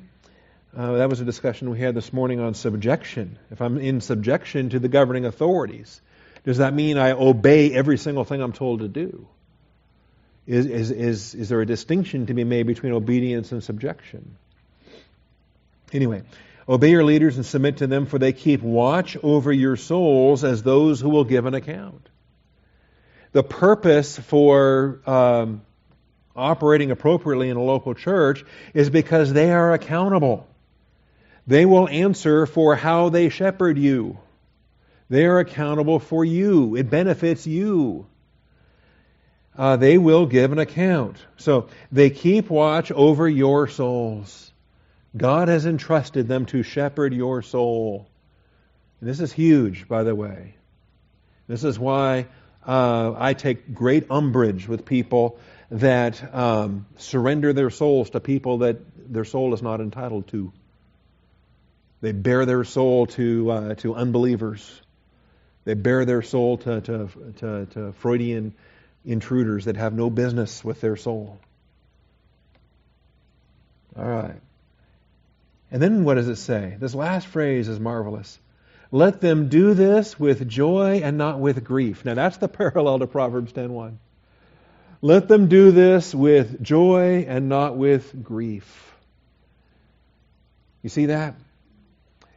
That was a discussion we had this morning on subjection. If I'm in subjection to the governing authorities, does that mean I obey every single thing I'm told to do? Is there a distinction to be made between obedience and subjection? Anyway, obey your leaders and submit to them, for they keep watch over your souls as those who will give an account. The purpose for operating appropriately in a local church is because they are accountable. They will answer for how they shepherd you. They are accountable for you. It benefits you. They will give an account. So they keep watch over your souls. God has entrusted them to shepherd your soul. And this is huge, by the way. This is why I take great umbrage with people that surrender their souls to people that their soul is not entitled to. They bear their soul to unbelievers. They bear their soul to Freudian intruders that have no business with their soul. All right. And then what does it say? This last phrase is marvelous. Let them do this with joy and not with grief. Now that's the parallel to Proverbs 10:1. Let them do this with joy and not with grief. You see that?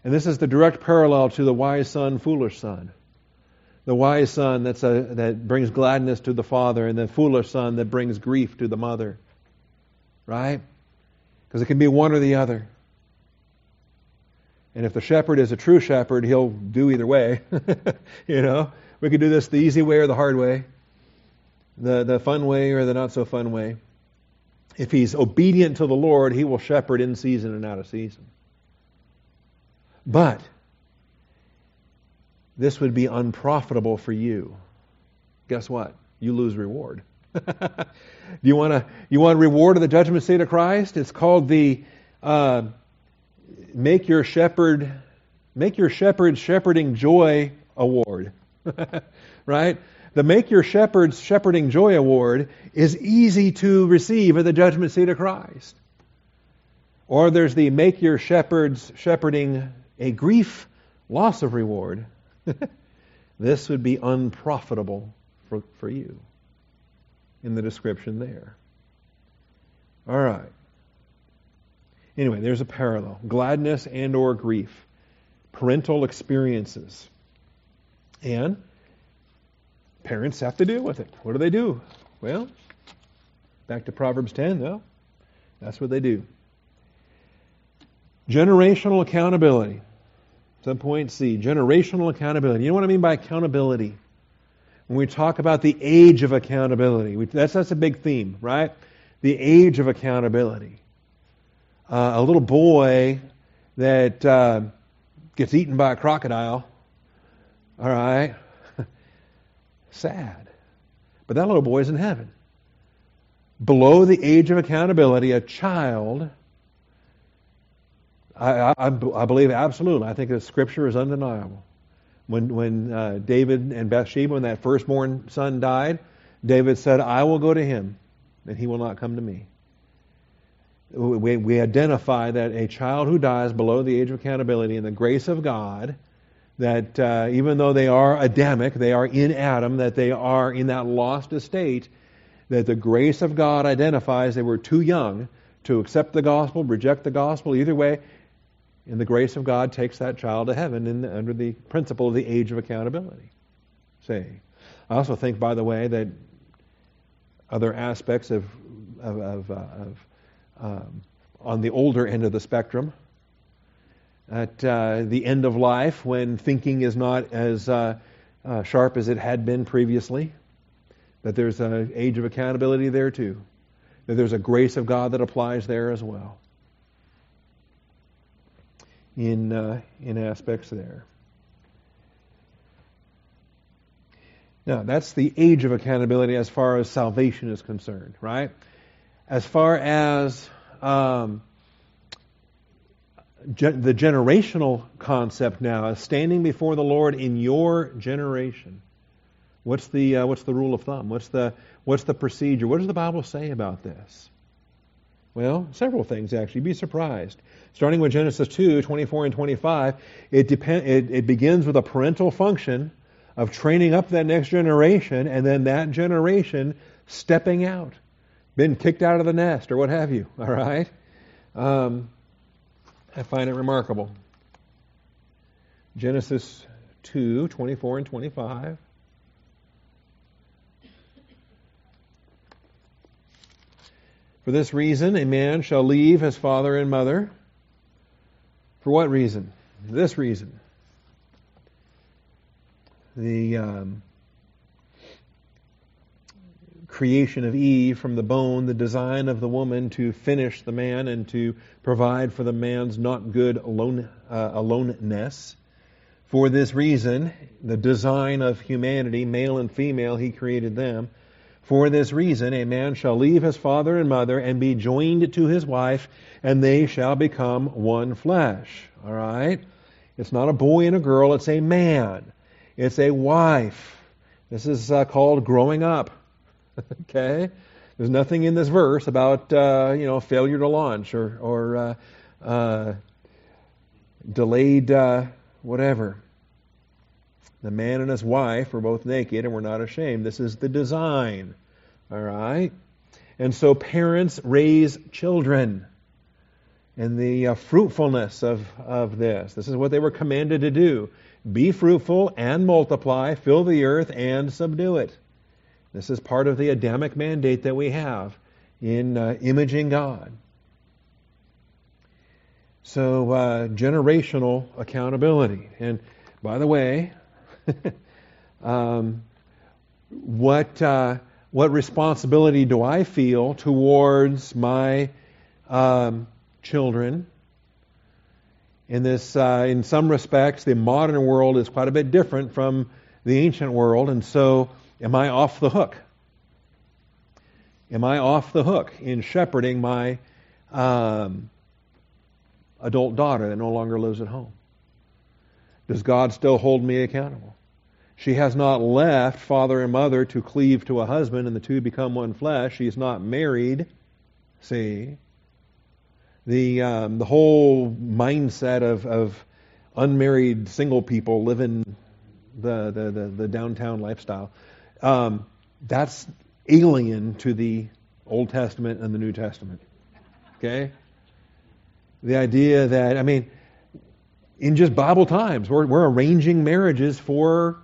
And this is the direct parallel to the wise son, foolish son. The wise son that brings gladness to the father, and the foolish son that brings grief to the mother. Right? Because it can be one or the other. And if the shepherd is a true shepherd, he'll do either way. You know, we could do this the easy way or the hard way, the fun way or the not so fun way. If he's obedient to the Lord, he will shepherd in season and out of season. But this would be unprofitable for you. Guess what? You lose reward. Do you want reward of the judgment seat of Christ? It's called the Make Your Shepherd's Shepherding Joy Award. Right? The Make Your Shepherd's Shepherding Joy Award is easy to receive at the judgment seat of Christ. Or there's the Make Your Shepherd's Shepherding a Grief Loss of Reward. This would be unprofitable for you in the description there. All right. Anyway, there's a parallel. Gladness and or grief. Parental experiences. And parents have to deal with it. What do they do? Well, back to Proverbs 10, though. That's what they do. Generational accountability. Subpoint C, generational accountability. You know what I mean by accountability? When we talk about the age of accountability, that's a big theme, right? The age of accountability. A little boy that gets eaten by a crocodile, all right, sad. But that little boy is in heaven. Below the age of accountability, a child, I believe absolutely, I think the scripture is undeniable. When David and Bathsheba, when that firstborn son died, David said, I will go to him, and he will not come to me. We identify that a child who dies below the age of accountability in the grace of God, that even though they are Adamic, they are in Adam, that they are in that lost estate, that the grace of God identifies they were too young to accept the gospel, reject the gospel, either way, and the grace of God takes that child to heaven under the principle of the age of accountability. See, I also think, by the way, that other aspects of on the older end of the spectrum, at the end of life when thinking is not as sharp as it had been previously, that there's an age of accountability there too, that there's a grace of God that applies there as well in aspects there. Now that's the age of accountability as far as salvation is concerned, right? As far as the generational concept now, standing before the Lord in your generation, What's the rule of thumb? What's the procedure? What does the Bible say about this? Well, several things actually. You'd be surprised. Starting with Genesis 2, 24 and 25, it begins with a parental function of training up that next generation, and then that generation stepping out, been kicked out of the nest or what have you. All right? I find it remarkable. Genesis 2, 24 and 25. For this reason, a man shall leave his father and mother. For what reason? This reason. The creation of Eve from the bone, the design of the woman to finish the man and to provide for the man's not good aloneness. For this reason, the design of humanity, male and female, he created them. For this reason, a man shall leave his father and mother and be joined to his wife, and they shall become one flesh. All right? It's not a boy and a girl, it's a man. It's a wife. This is called growing up. Okay? There's nothing in this verse about failure to launch or delayed whatever. The man and his wife were both naked and were not ashamed. This is the design. All right? And so parents raise children. And the fruitfulness of this. This is what they were commanded to do. Be fruitful and multiply, fill the earth and subdue it. This is part of the Adamic mandate that we have in imaging God. So, generational accountability. And by the way, what responsibility do I feel towards my children? In this, in some respects, the modern world is quite a bit different from the ancient world, and so am I off the hook? Am I off the hook in shepherding my adult daughter that no longer lives at home? Does God still hold me accountable? She has not left father and mother to cleave to a husband and the two become one flesh. She's not married. See? The whole mindset of unmarried single people living the downtown lifestyle, that's alien to the Old Testament and the New Testament. Okay? The idea that, in just Bible times, we're arranging marriages for,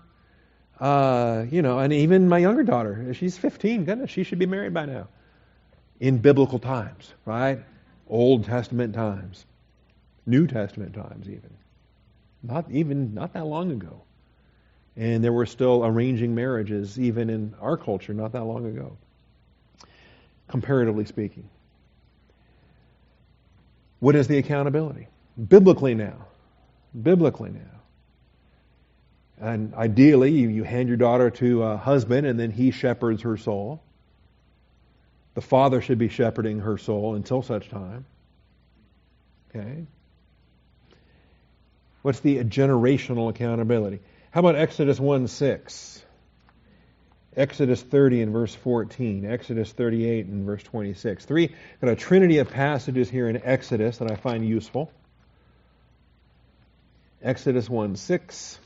and even my younger daughter, she's 15, goodness, she should be married by now. In biblical times, right? Old Testament times. New Testament times even. Not that long ago. And there were still arranging marriages even in our culture not that long ago. Comparatively speaking. What is the accountability? Biblically now. And ideally, you hand your daughter to a husband and then he shepherds her soul. The father should be shepherding her soul until such time. Okay? What's the generational accountability? How about Exodus 1:6? Exodus 30 and verse 14. Exodus 38 and verse 26. Got a trinity of passages here in Exodus that I find useful. Exodus 1:6.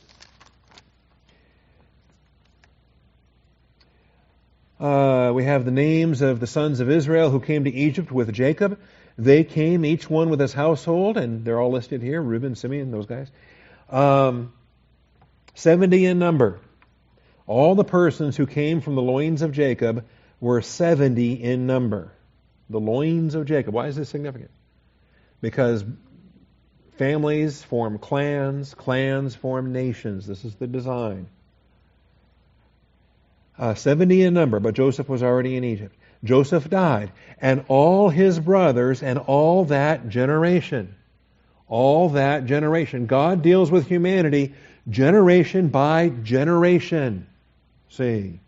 We have the names of the sons of Israel who came to Egypt with Jacob. They came, each one with his household, and they're all listed here, Reuben, Simeon, those guys. 70 in number. All the persons who came from the loins of Jacob were 70 in number. The loins of Jacob. Why is this significant? Because families form clans, clans form nations. This is the design. 70 in number, but Joseph was already in Egypt. Joseph died, and all his brothers and all that generation. God deals with humanity generation by generation. See,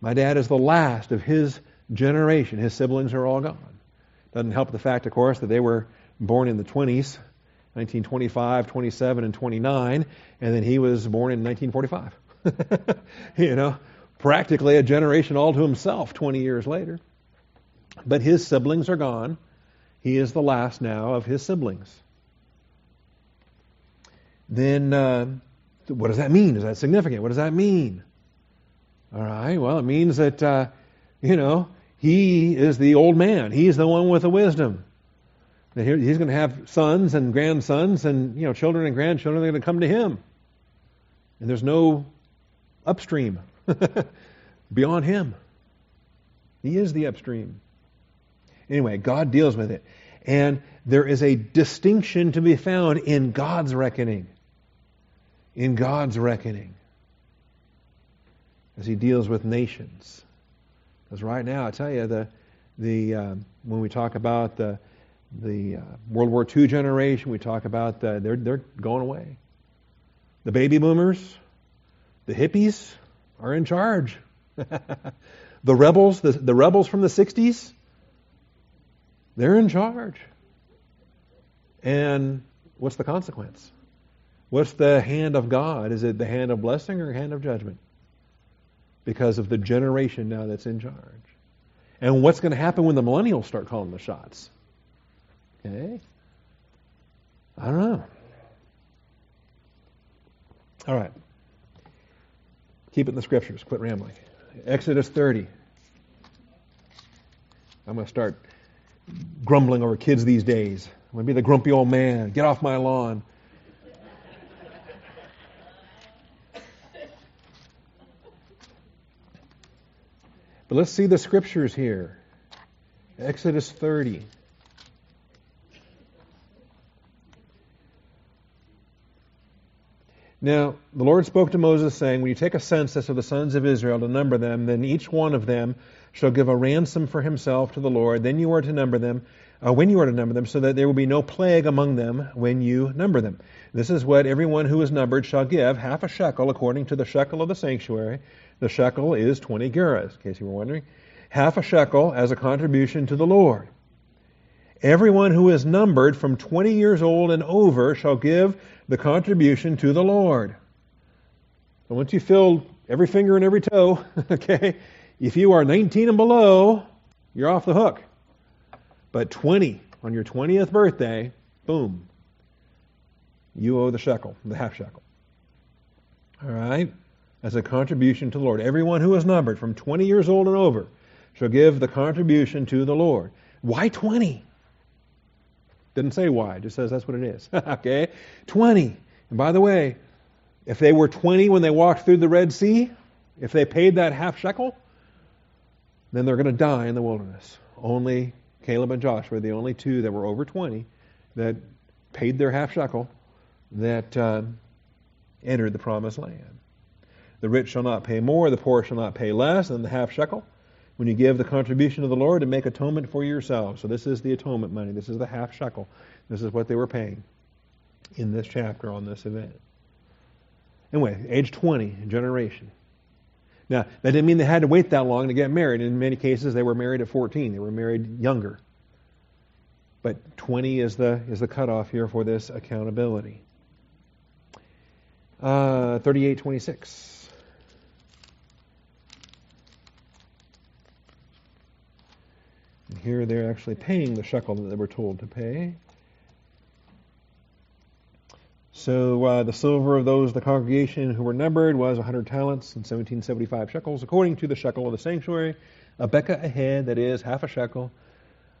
my dad is the last of his generation. His siblings are all gone. Doesn't help the fact, of course, that they were born in the 20s, 1925, 27, and 29, and then he was born in 1945. You know, practically a generation all to himself 20 years later. But his siblings are gone. He is the last now of his siblings. Then, what does that mean? Is that significant? What does that mean? All right, well, it means that, you know, he is the old man. He's the one with the wisdom. That he's going to have sons and grandsons and, you know, children and grandchildren. They're going to come to him. And there's no upstream beyond him. He is the upstream. Anyway, God deals with it. And there is a distinction to be found in God's reckoning. In God's reckoning. As he deals with nations. Because right now, I tell you, when we talk about the World War II generation, we talk about they're going away. The baby boomers, the hippies are in charge. The rebels, the rebels from the 60s, they're in charge. And what's the consequence? What's the hand of God? Is it the hand of blessing or hand of judgment? Because of the generation now that's in charge. And what's going to happen when the millennials start calling the shots? Okay? I don't know. All right. Keep it in the scriptures. Quit rambling. Exodus 30. I'm going to start grumbling over kids these days. I'm going to be the grumpy old man. Get off my lawn. But let's see the scriptures here. Exodus 30. Now, the Lord spoke to Moses, saying, when you take a census of the sons of Israel to number them, then each one of them shall give a ransom for himself to the Lord. Then you are to number them, when you are to number them, so that there will be no plague among them when you number them. This is what everyone who is numbered shall give, half a shekel according to the shekel of the sanctuary. The shekel is 20 gerahs, in case you were wondering. Half a shekel as a contribution to the Lord. Everyone who is numbered from 20 years old and over shall give the contribution to the Lord. So once you filled every finger and every toe, okay, if you are 19 and below, you're off the hook. But 20, on your 20th birthday, boom, you owe the shekel, the half shekel. All right? As a contribution to the Lord. Everyone who is numbered from 20 years old and over shall give the contribution to the Lord. Why 20? Didn't say why, just says that's what it is. Okay? 20. And by the way, if they were 20 when they walked through the Red Sea, if they paid that half shekel, then they're going to die in the wilderness. Only Caleb and Joshua, the only two that were over 20 that paid their half shekel, that entered the promised land. The rich shall not pay more, the poor shall not pay less than the half shekel. When you give the contribution to the Lord to make atonement for yourselves. So this is the atonement money. This is the half shekel. This is what they were paying in this chapter on this event. Anyway, age 20, generation. Now, that didn't mean they had to wait that long to get married. In many cases, they were married at 14. They were married younger. But 20 is the cutoff here for this accountability. 38:26. Here they're actually paying the shekel that they were told to pay. So the silver of those of the congregation who were numbered was 100 talents and 1775 shekels, according to the shekel of the sanctuary, a becca a head, that is half a shekel,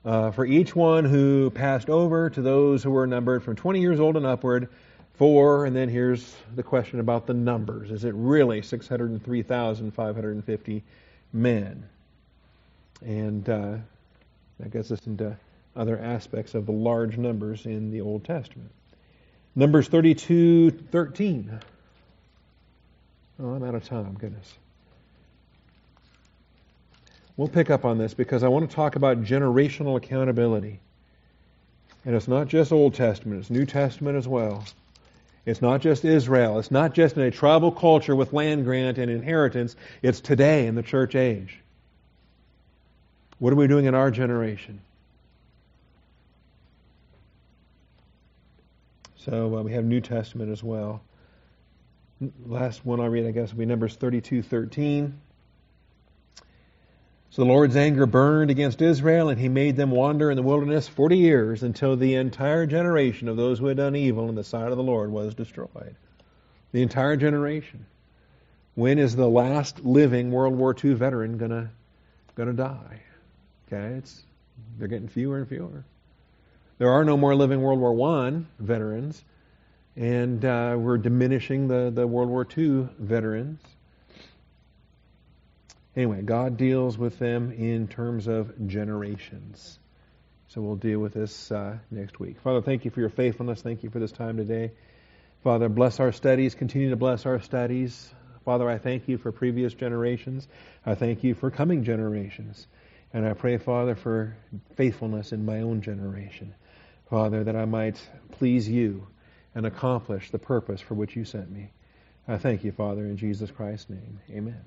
for each one who passed over to those who were numbered from 20 years old and upward, for, and then here's the question about the numbers. Is it really 603,550 men? And that gets us into other aspects of the large numbers in the Old Testament. Numbers 32:13. Oh, I'm out of time, goodness. We'll pick up on this because I want to talk about generational accountability. And it's not just Old Testament, it's New Testament as well. It's not just Israel, it's not just in a tribal culture with land grant and inheritance, it's today in the church age. What are we doing in our generation? So we have New Testament as well. Last one I read, I guess, will be Numbers 32:13. So the Lord's anger burned against Israel, and he made them wander in the wilderness 40 years, until the entire generation of those who had done evil in the sight of the Lord was destroyed. The entire generation. When is the last living World War II veteran gonna die? Okay, they're getting fewer and fewer. There are no more living World War I veterans, and we're diminishing the World War II veterans. Anyway, God deals with them in terms of generations. So we'll deal with this next week. Father, thank you for your faithfulness. Thank you for this time today. Father, bless our studies. Continue to bless our studies. Father, I thank you for previous generations. I thank you for coming generations. And I pray, Father, for faithfulness in my own generation. Father, that I might please you and accomplish the purpose for which you sent me. I thank you, Father, in Jesus Christ's name. Amen.